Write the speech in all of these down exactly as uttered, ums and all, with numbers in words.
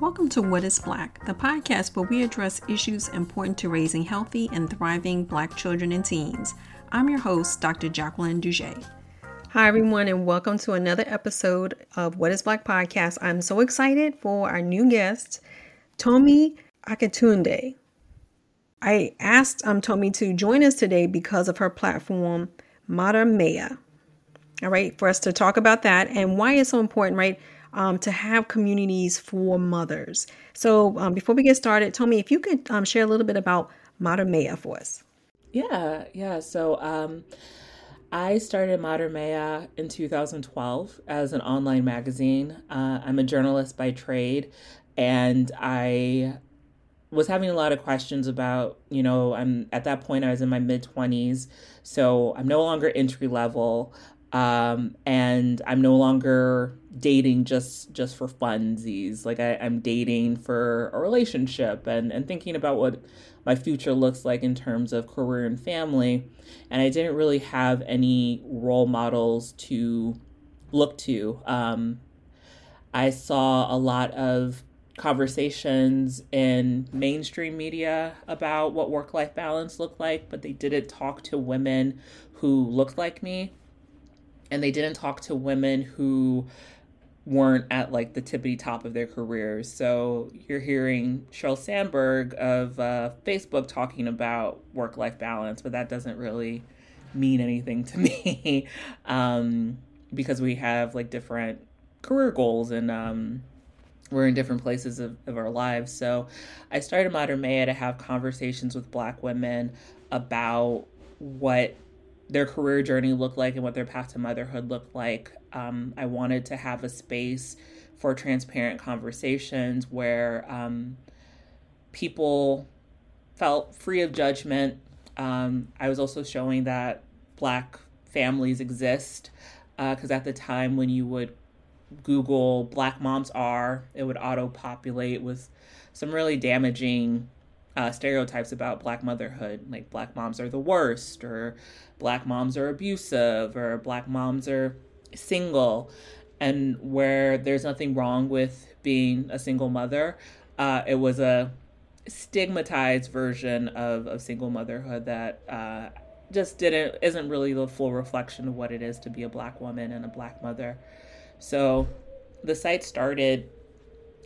Welcome to What is Black, the podcast where we address issues important to raising healthy and thriving Black children and teens. I'm your host, Doctor Jacqueline Duget. Hi, everyone, and welcome to another episode of What is Black podcast. I'm so excited for our new guest, Tomi Akatunde. I asked um, Tomi to join us today because of her platform, Mater Mea, all right, for us to talk about that and why it's so important, right? Um, to have communities for mothers. So um, before we get started, Tomi, if you could um, share a little bit about Mater Mea for us. Yeah, yeah. So um, I started Mater Mea in two thousand twelve as an online magazine. Uh, I'm a journalist by trade, and I was having a lot of questions about, you know, I'm at that point I was in my mid twenties, so I'm no longer entry level. Um, and I'm no longer dating just, just for funsies. Like I, I'm dating for a relationship and, and thinking about what my future looks like in terms of career and family. And I didn't really have any role models to look to. Um, I saw a lot of conversations in mainstream media about what work-life balance looked like, but they didn't talk to women who looked like me. And they didn't talk to women who weren't at like the tippity top of their careers. So you're hearing Sheryl Sandberg of uh, Facebook talking about work-life balance, but that doesn't really mean anything to me um, because we have like different career goals and um, we're in different places of, of our lives. So I started Mater Mea to have conversations with Black women about what their career journey looked like and what their path to motherhood looked like. Um, I wanted to have a space for transparent conversations where um, people felt free of judgment. Um, I was also showing that Black families exist because uh, at the time when you would Google Black moms are, it would auto-populate with some really damaging Uh, stereotypes about Black motherhood, like Black moms are the worst, or Black moms are abusive, or Black moms are single. And where there's nothing wrong with being a single mother, uh, it was a stigmatized version of, of single motherhood that uh, just didn't isn't really the full reflection of what it is to be a Black woman and a Black mother. So the site started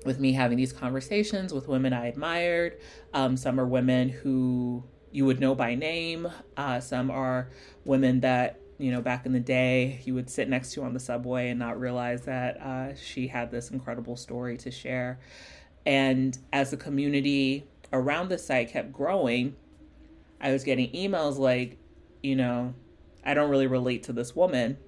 with me having these conversations with women I admired. Um, some are women who you would know by name. Uh, some are women that, you know, back in the day, you would sit next to on the subway and not realize that uh, she had this incredible story to share. And as the community around the site kept growing, I was getting emails like, you know, I don't really relate to this woman.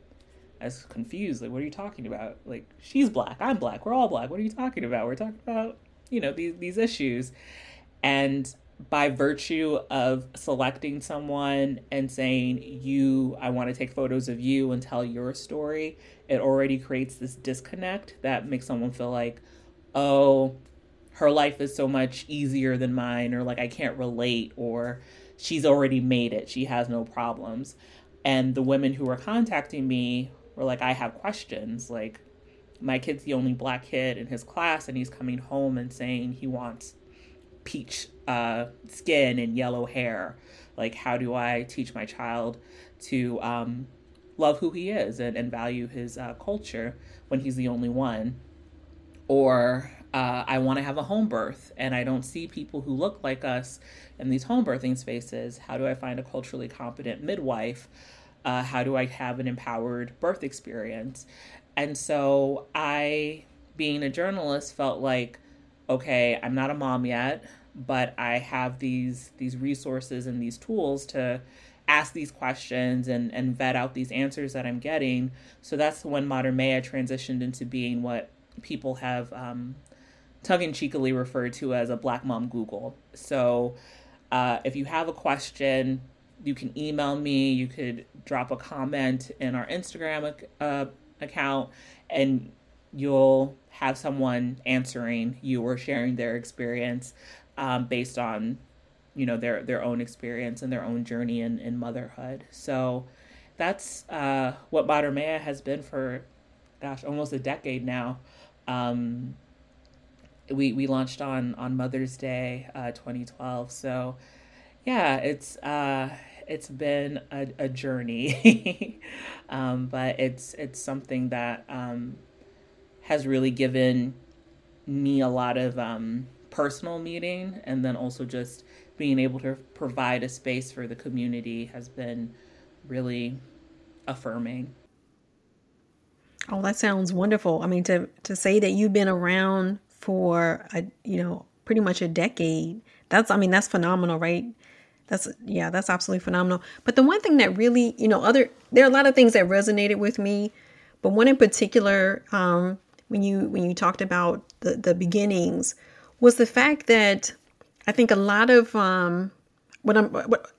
I was confused, like, what are you talking about? Like, she's Black, I'm Black, we're all Black. What are you talking about? We're talking about, you know, these these issues. And by virtue of selecting someone and saying, you, I want to take photos of you and tell your story, it already creates this disconnect that makes someone feel like, oh, her life is so much easier than mine, or like, I can't relate, or she's already made it, she has no problems. And the women who were contacting me were like, I have questions. Like, my kid's the only Black kid in his class, and he's coming home and saying he wants peach uh, skin and yellow hair. Like, how do I teach my child to um, love who he is and, and value his uh, culture when he's the only one? Or uh, I want to have a home birth, and I don't see people who look like us in these home birthing spaces. How do I find a culturally competent midwife? Uh, how do I have an empowered birth experience? And so I, being a journalist, felt like, okay, I'm not a mom yet, but I have these these resources and these tools to ask these questions and, and vet out these answers that I'm getting. So that's when Mater Mea transitioned into being what people have um, tongue-in-cheekily referred to as a Black mom Google. So uh, if you have a question, you can email me, you could drop a comment in our Instagram uh, account, and you'll have someone answering you or sharing their experience um, based on, you know, their, their own experience and their own journey in, in motherhood. So that's uh, what Mater Mea has been for, gosh, almost a decade now. Um, we, we launched on, on Mother's Day, uh, twenty twelve. So yeah, it's, uh, it's been a, a journey, um, but it's, it's something that, um, has really given me a lot of, um, personal meaning, and then also just being able to provide a space for the community has been really affirming. Oh, that sounds wonderful. I mean, to, to say that you've been around for, a, you know, pretty much a decade, that's, I mean, that's phenomenal, right? That's, yeah, that's absolutely phenomenal. But the one thing that really, you know, other, there are a lot of things that resonated with me, but one in particular, um, when you, when you talked about the, the beginnings, was the fact that I think a lot of, um, what I'm, what,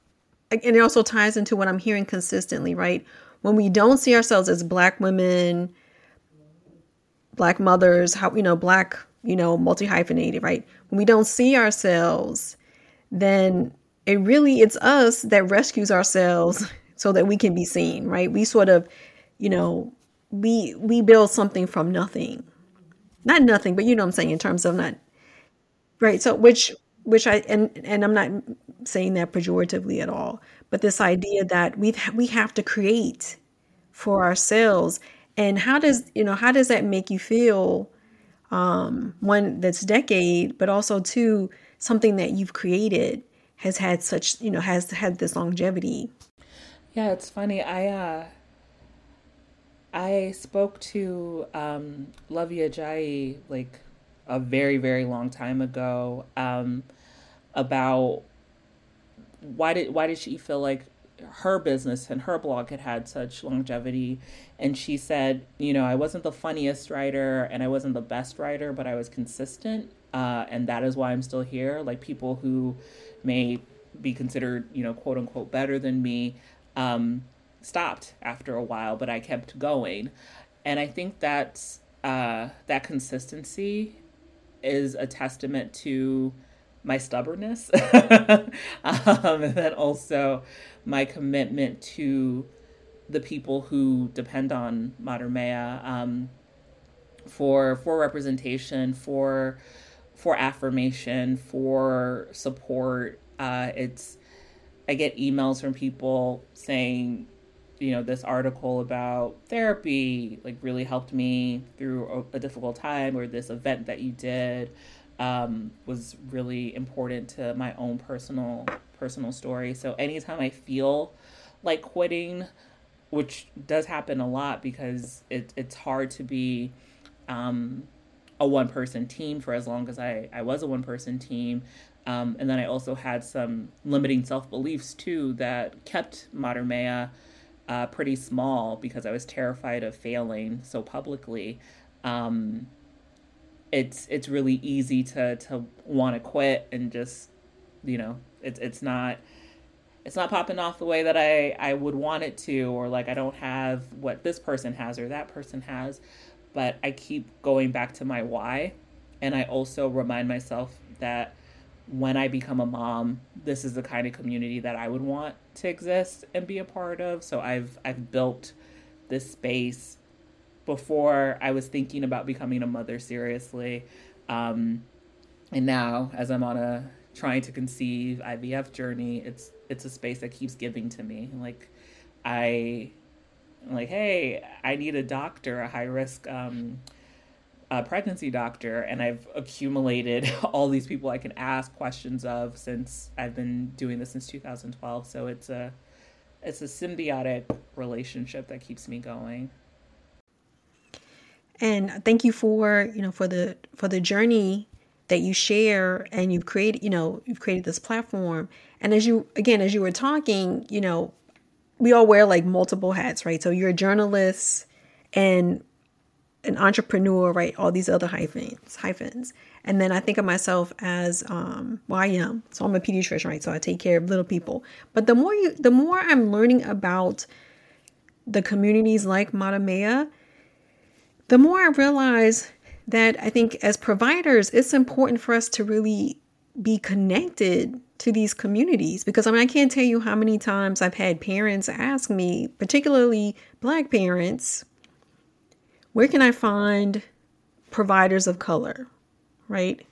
and it also ties into what I'm hearing consistently, right? When we don't see ourselves as Black women, Black mothers, how, you know, Black, you know, multi-hyphenated, right? When we don't see ourselves, then it really, it's us that rescues ourselves so that we can be seen, right? We sort of, you know, we, we build something from nothing, not nothing, but you know what I'm saying in terms of not, right. So which, which I, and, and I'm not saying that pejoratively at all, but this idea that we we have to create for ourselves. And how does, you know, how does that make you feel? Um, one, that's decade, but also two, something that you've created has had such, you know, has had this longevity. Yeah, it's funny. I, uh, I spoke to, um, Luvvie Ajayi, like a very, very long time ago, um, about why did, why did she feel like her business and her blog had had such longevity? And she said, you know, I wasn't the funniest writer and I wasn't the best writer, but I was consistent. Uh, and that is why I'm still here. Like people who may be considered, you know, quote unquote, better than me, um, stopped after a while, but I kept going. And I think that's, uh, that consistency is a testament to my stubbornness, um, and then also my commitment to the people who depend on Mater Mea, um, for, for representation, for, for affirmation, for support. Uh, it's, I get emails from people saying, you know, this article about therapy, like really helped me through a, a difficult time, or this event that you did, um, was really important to my own personal, personal story. So anytime I feel like quitting, which does happen a lot because it, it's hard to be, um, a one person team for as long as I, I was a one person team. Um, and then I also had some limiting self-beliefs too, that kept Mater Mea, uh, pretty small because I was terrified of failing so publicly. Um, It's it's really easy to to want to quit and just, you know, it's it's not it's not popping off the way that I, I would want it to, or like I don't have what this person has or that person has. But I keep going back to my why. And I also remind myself that when I become a mom, this is the kind of community that I would want to exist and be a part of. So I've I've built this space before I was thinking about becoming a mother seriously. Um, and now as I'm on a trying to conceive I V F journey, it's, it's a space that keeps giving to me. Like I, I'm like, hey, I need a doctor, a high risk, um, a pregnancy doctor. And I've accumulated all these people I can ask questions of since I've been doing this since two thousand twelve. So it's a, it's a symbiotic relationship that keeps me going. And thank you for, you know, for the, for the journey that you share, and you've created, you know, you've created this platform. And as you, again, as you were talking, you know, we all wear like multiple hats, right? So you're a journalist and an entrepreneur, right? All these other hyphens, hyphens. And then I think of myself as, um, well, I am, so I'm a pediatrician, right? So I take care of little people, but the more you, the more I'm learning about the communities like Mater Mea, the more I realize that I think as providers, it's important for us to really be connected to these communities, because I mean, I can't tell you how many times I've had parents ask me, particularly Black parents, where can I find providers of color, right?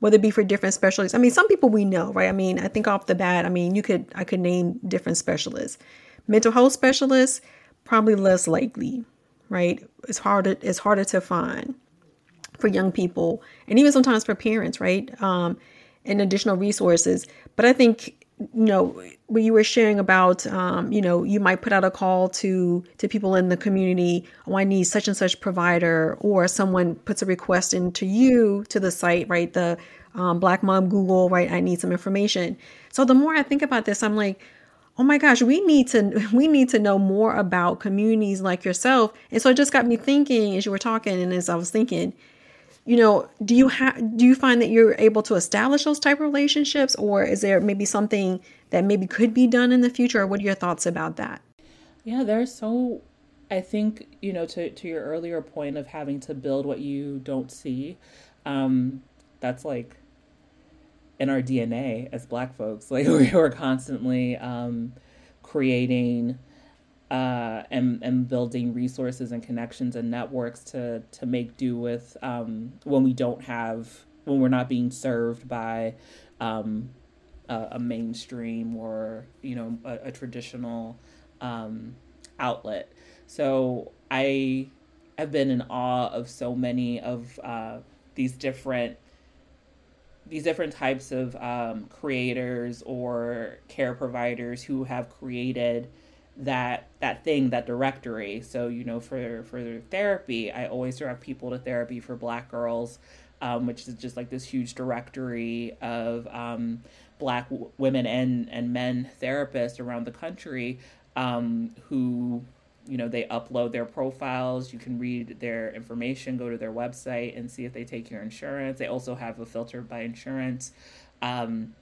Whether it be for different specialties. I mean, some people we know, right? I mean, I think off the bat, I mean, you could, I could name different specialists. Mental health specialists, probably less likely, right? It's harder, it's harder to find for young people and even sometimes for parents, right? Um, and additional resources. But I think, you know, when you were sharing about, um, you know, you might put out a call to, to people in the community, oh, I need such and such provider, or someone puts a request into you, to the site, right? The um, Black Mom Google, right? I need some information. So the more I think about this, I'm like, oh my gosh, we need to, we need to know more about communities like yourself. And so it just got me thinking as you were talking, and as I was thinking, you know, do you have, do you find that you're able to establish those type of relationships, or is there maybe something that maybe could be done in the future? Or what are your thoughts about that? Yeah, there's so, I think, you know, to, to your earlier point of having to build what you don't see, um, that's like in our D N A as Black folks. Like we were constantly um, creating Uh, and, and building resources and connections and networks to, to make do with um, when we don't have, when we're not being served by um, a, a mainstream or, you know, a, a traditional um, outlet. So I have been in awe of so many of uh, these different these different types of um, creators or care providers who have created that that thing, that directory. So, you know, for for therapy, I always direct people to Therapy for Black Girls, um, which is just like this huge directory of um, Black w- women and, and men therapists around the country um, who, you know, they upload their profiles. You can read their information, go to their website and see if they take your insurance. They also have a filter by insurance, um,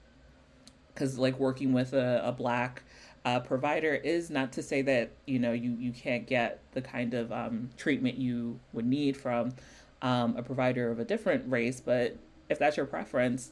because like working with a, a Black Uh, provider is not to say that, you know, you, you can't get the kind of um, treatment you would need from um, a provider of a different race. But if that's your preference,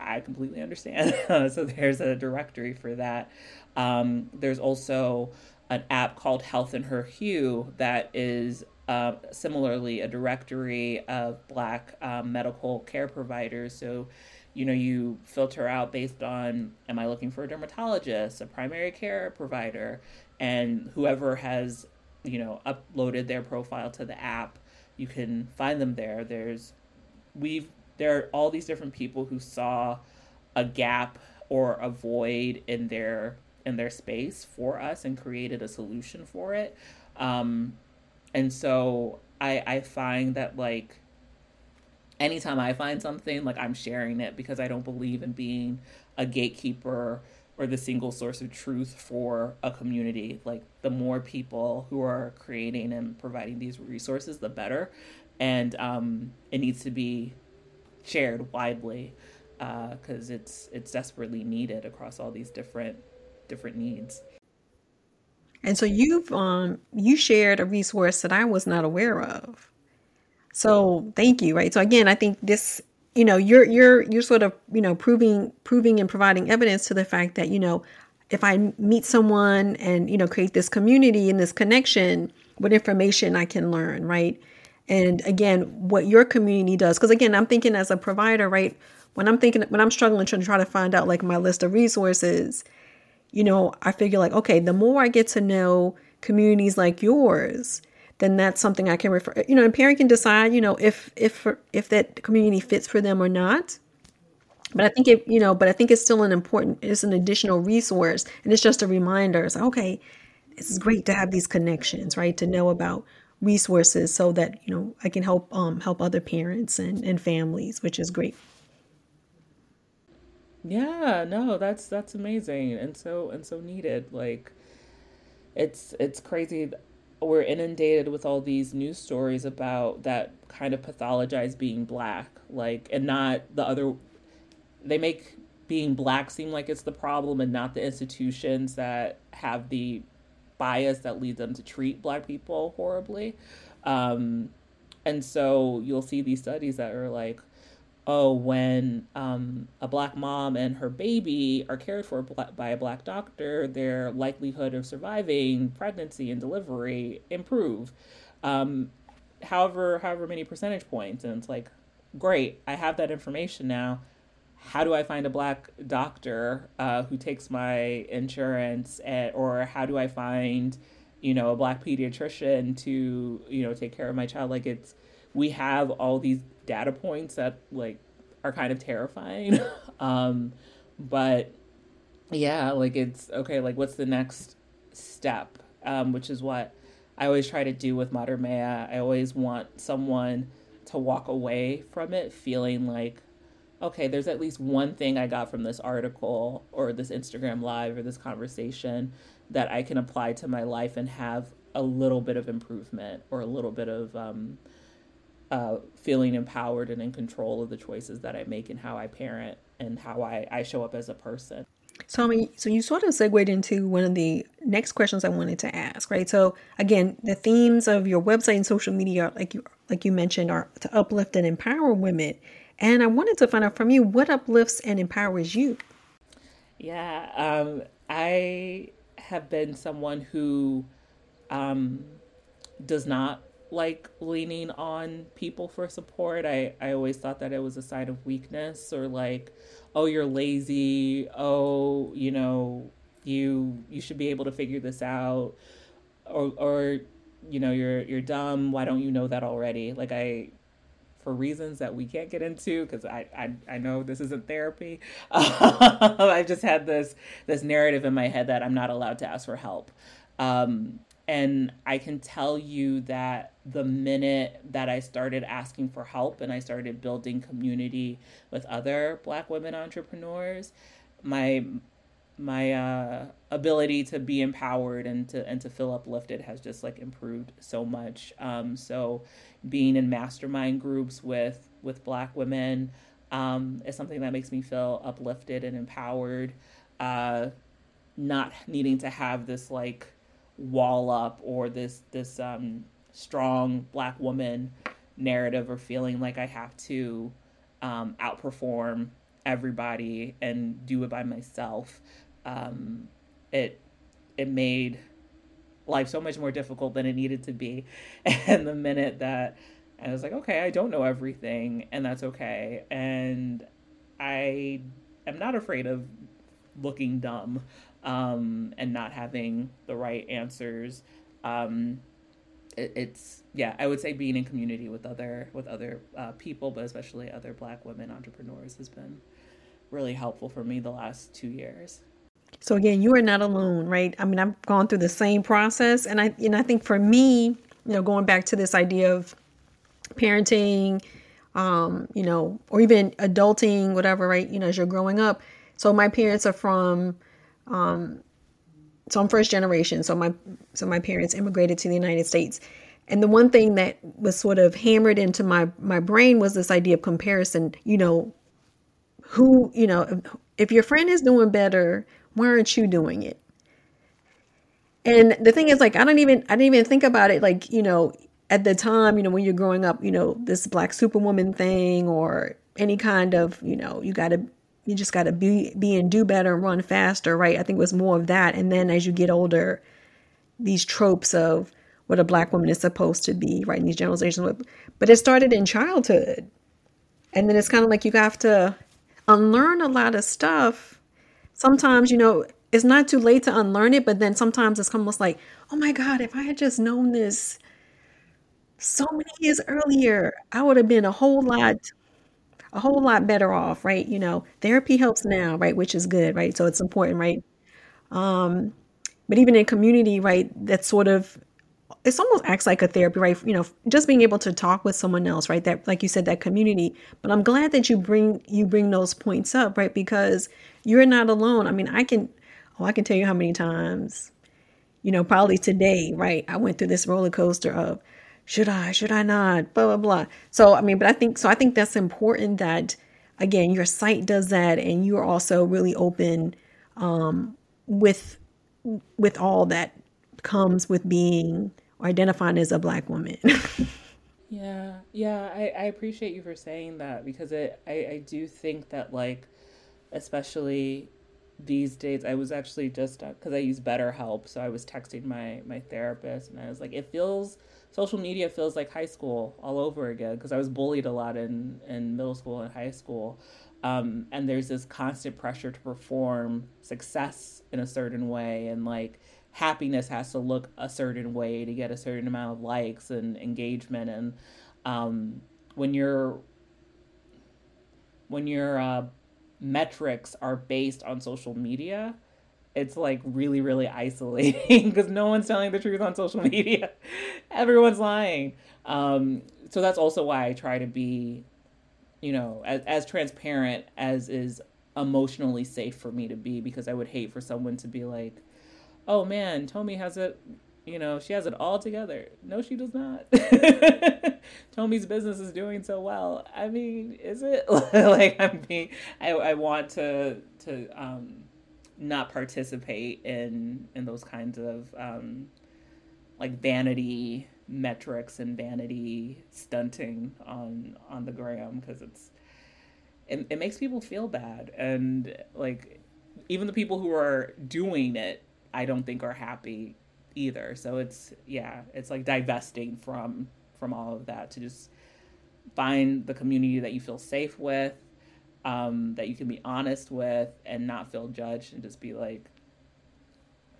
I completely understand. So there's a directory for that. Um, there's also an app called Health in Her Hue that is uh, similarly a directory of Black um, medical care providers. So you know, you filter out based on, am I looking for a dermatologist, a primary care provider, and whoever has, you know, uploaded their profile to the app, you can find them there. There's, we've, there are all these different people who saw a gap or a void in their, in their space for us and created a solution for it. Um, and so I, I find that like, anytime I find something, like I'm sharing it because I don't believe in being a gatekeeper or the single source of truth for a community. Like the more people who are creating and providing these resources, the better. And um, it needs to be shared widely because uh, it's it's desperately needed across all these different different needs. And so you've um, you shared a resource that I was not aware of. So thank you. Right. So again, I think this, you know, you're, you're, you're sort of, you know, proving, proving and providing evidence to the fact that, you know, if I meet someone and, you know, create this community and this connection, what information I can learn. Right. And again, what your community does, because again, I'm thinking as a provider, right. When I'm thinking, when I'm struggling trying to try to find out like my list of resources, you know, I figure like, okay, the more I get to know communities like yours, then that's something I can refer, you know, and parent can decide, you know, if, if, if that community fits for them or not. But I think it, you know, but I think it's still an important, it's an additional resource and it's just a reminder. It's like, okay, it's great to have these connections, right. To know about resources so that, you know, I can help, um, help other parents and, and families, which is great. Yeah, no, that's, that's amazing. And so, and so needed, like it's, it's crazy. We're inundated with all these news stories about that kind of pathologize being Black, like, and not the other, they make being Black seem like it's the problem and not the institutions that have the bias that leads them to treat Black people horribly. Um, and so you'll see these studies that are like, oh, when um, a Black mom and her baby are cared for by a Black doctor, their likelihood of surviving pregnancy and delivery improve, um, however, however many percentage points. And it's like, great, I have that information now. How do I find a Black doctor uh, who takes my insurance, at, or how do I find, you know, a Black pediatrician to, you know, take care of my child? Like, it's, we have all these data points that, like, are kind of terrifying. um, but yeah, like, it's okay. Like, what's the next step? Um, which is what I always try to do with Mater Mea. I always want someone to walk away from it feeling like, okay, there's at least one thing I got from this article or this Instagram Live or this conversation that I can apply to my life and have a little bit of improvement or a little bit of um, uh, feeling empowered and in control of the choices that I make and how I parent and how I, I show up as a person. Tomi, so you sort of segued into one of the next questions I wanted to ask, right? So again, the themes of your website and social media, like you like you mentioned, are to uplift and empower women. And I wanted to find out from you, what uplifts and empowers you? Yeah, um, I have been someone who um, does not like leaning on people for support. I, I always thought that it was a sign of weakness, or like, oh, you're lazy. Oh, you know, you you should be able to figure this out. Or, or you know, you're you're dumb. Why don't you know that already? Like I... for reasons that we can't get into, because I, I I know this isn't therapy. I've just had this this narrative in my head that I'm not allowed to ask for help. Um, and I can tell you that the minute that I started asking for help and I started building community with other Black women entrepreneurs, my my uh, ability to be empowered and to and to feel uplifted has just like improved so much. Um, so being in mastermind groups with with Black women um, is something that makes me feel uplifted and empowered. Uh, not needing to have this like wall up or this this um, strong Black woman narrative, or feeling like I have to um, outperform everybody and do it by myself. Um, it it made life so much more difficult than it needed to be. And the minute that I was like, okay, I don't know everything, and that's okay. And I am not afraid of looking dumb um, and not having the right answers. Um, it, it's, yeah, I would say being in community with other, with other uh, people, but especially other Black women entrepreneurs, has been really helpful for me the last two years. So again, you are not alone, right? I mean, I've gone through the same process. And I, and I think for me, you know, going back to this idea of parenting, um, you know, or even adulting, whatever, right? You know, as you're growing up. So my parents are from, um, so I'm first generation. So my, so my parents immigrated to the United States. And the one thing that was sort of hammered into my, my brain was this idea of comparison, you know, who, you know, if your friend is doing better, why aren't you doing it? And the thing is, like, I don't even, I didn't even think about it. Like, you know, at the time, you know, when you're growing up, you know, this Black superwoman thing or any kind of, you know, you got to, you just got to be, be and do better and run faster. Right. I think it was more of that. And then as you get older, these tropes of what a Black woman is supposed to be, right. And these generalizations, but it started in childhood. And then it's kind of like, you have to unlearn a lot of stuff. Sometimes, you know, it's not too late to unlearn it, but then sometimes it's almost like, oh my God, if I had just known this so many years earlier, I would have been a whole lot, a whole lot better off, right? You know, therapy helps now, right? Which is good, right? So it's important, right? Um, but even in community, right, that sort of, it's almost acts like a therapy, right? You know, just being able to talk with someone else, right? That, like you said, that community. But I'm glad that you bring, you bring those points up, right? Because you're not alone. I mean, I can, oh, I can tell you how many times, you know, probably today, right? I went through this roller coaster of, should I, should I not, blah, blah, blah. So, I mean, but I think, so I think that's important that, again, your site does that. And you're also really open um, with, with all that comes with being or identifying as a Black woman. yeah. Yeah. I, I appreciate you for saying that, because it, I, I do think that, like, especially these days, I was actually just, because I use BetterHelp. So I was texting my, my therapist, and I was like, it feels social media feels like high school all over again, because I was bullied a lot in, in middle school and high school. Um, and there's this constant pressure to perform success in a certain way, and like happiness has to look a certain way to get a certain amount of likes and engagement. And um, when you're when your uh, metrics are based on social media, it's like really, really isolating, because no one's telling the truth on social media. Everyone's lying. Um, so that's also why I try to be, you know, as, as transparent as is emotionally safe for me to be, because I would hate for someone to be like, oh man, Tomi has it, you know, she has it all together. No, she does not. Tomi's business is doing so well. I mean, is it? Like, I'm being, I, I want to, to, um, not participate in, in those kinds of, um, like vanity metrics and vanity stunting on, on the gram. Cause it's, it, it makes people feel bad. And like, even the people who are doing it, I don't think are happy either. So it's, yeah, it's like divesting from, from all of that to just find the community that you feel safe with, um, that you can be honest with and not feel judged, and just be like,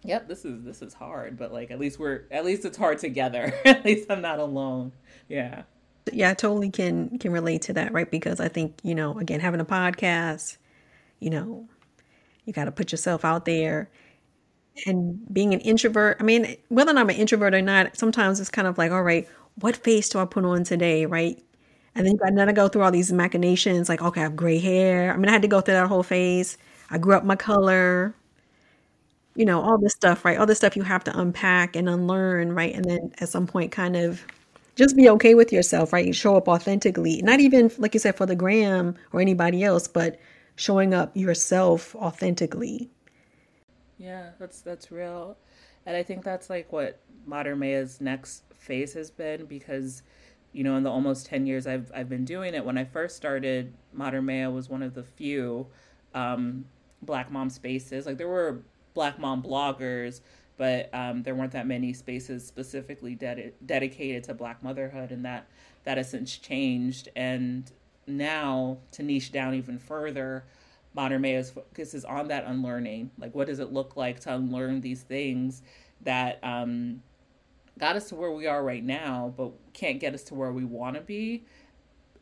yep, this is, this is hard, but like, at least we're, at least it's hard together. At least I'm not alone. Yeah. Yeah. I totally can, can relate to that. Right. Because I think, you know, again, having a podcast, you know, you got to put yourself out there. And being an introvert, I mean, whether I'm an introvert or not, sometimes it's kind of like, all right, what face do I put on today, right? And then you got to go through all these machinations, like, okay, I have gray hair. I mean, I had to go through that whole phase. I grew up my color, you know, all this stuff, right? All this stuff you have to unpack and unlearn, right? And then at some point, kind of just be okay with yourself, right? You show up authentically, not even, like you said, for the gram or anybody else, but showing up yourself authentically. Yeah, that's that's real. And I think that's like what Modern Maya's next phase has been, because, you know, in the almost ten years I've I've been doing it, when I first started, Modern Maya was one of the few um, Black mom spaces. Like, there were Black mom bloggers, but um, there weren't that many spaces specifically ded- dedicated to Black motherhood, and that, that has since changed. And now, to niche down even further, Modern Maya's focus is on that unlearning. Like, what does it look like to unlearn these things that um, got us to where we are right now, but can't get us to where we want to be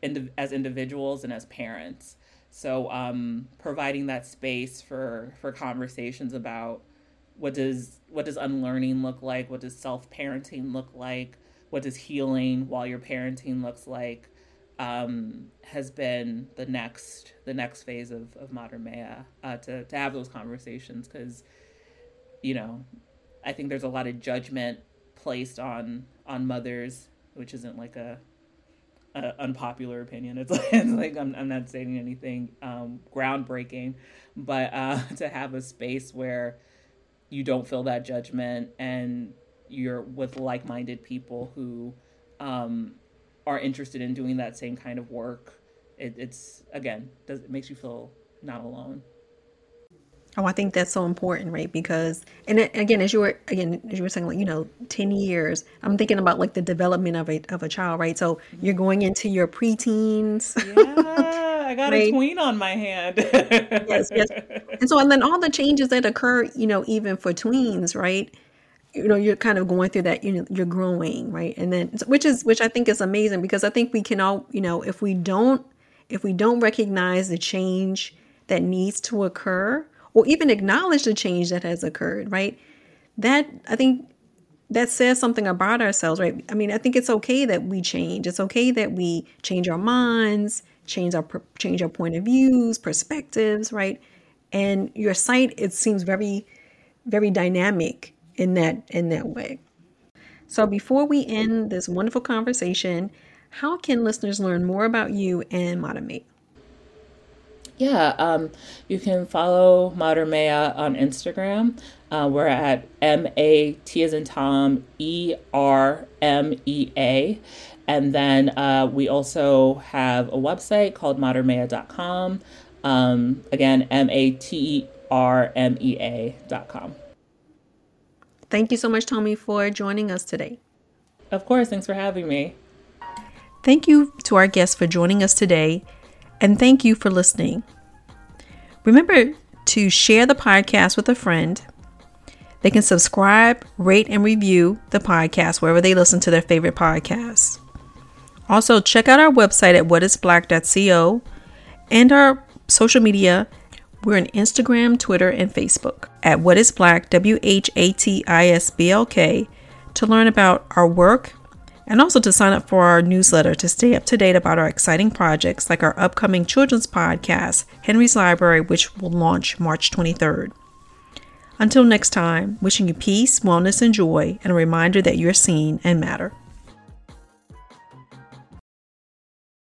in, as individuals and as parents? So um, providing that space for, for conversations about what does what does unlearning look like? What does self-parenting look like? What does healing while you're parenting looks like? Um, has been the next the next phase of, of Mater Mea, uh, to, to have those conversations, because, you know, I think there's a lot of judgment placed on on mothers, which isn't like a, a unpopular opinion. It's like, it's like I'm I'm not saying anything um, groundbreaking, but uh, to have a space where you don't feel that judgment and you're with like-minded people who um, are interested in doing that same kind of work. It, it's, again, does, it makes you feel not alone. Oh, I think that's so important, right? Because, and again, as you were, again, as you were saying, like, you know, ten years, I'm thinking about like the development of a, of a child, right? So you're going into your preteens. Yeah, I got right? a tween on my hand. Yes, yes. And so, and then all the changes that occur, you know, even for tweens, right? You know, you're kind of going through that, you know, you're growing, right? And then, which is, which I think is amazing, because I think we can all, you know, if we don't, if we don't recognize the change that needs to occur, or even acknowledge the change that has occurred, right? That, I think that says something about ourselves, right? I mean, I think it's okay that we change. It's okay that we change our minds, change our, change our point of views, perspectives, right? And your site, it seems very, very dynamic in that, in that way. So before we end this wonderful conversation, how can listeners learn more about you and Modern Maya? Yeah, um, you can follow Modern Maya on Instagram. Uh, we're at M A T as in Tom, E R M E A. And then uh, we also have a website called modern mea dot com. Um, again, M A T E R M E A dot com. Thank you so much, Tomi, for joining us today. Of course. Thanks for having me. Thank you to our guests for joining us today. And thank you for listening. Remember to share the podcast with a friend. They can subscribe, rate, and review the podcast wherever they listen to their favorite podcasts. Also, check out our website at what is black dot co and our social media. We're on Instagram, Twitter, and Facebook at whatisblack, W H A T I S B L K, to learn about our work and also to sign up for our newsletter to stay up to date about our exciting projects like our upcoming children's podcast, Henry's Library, which will launch March twenty-third. Until next time, wishing you peace, wellness, and joy, and a reminder that you're seen and matter.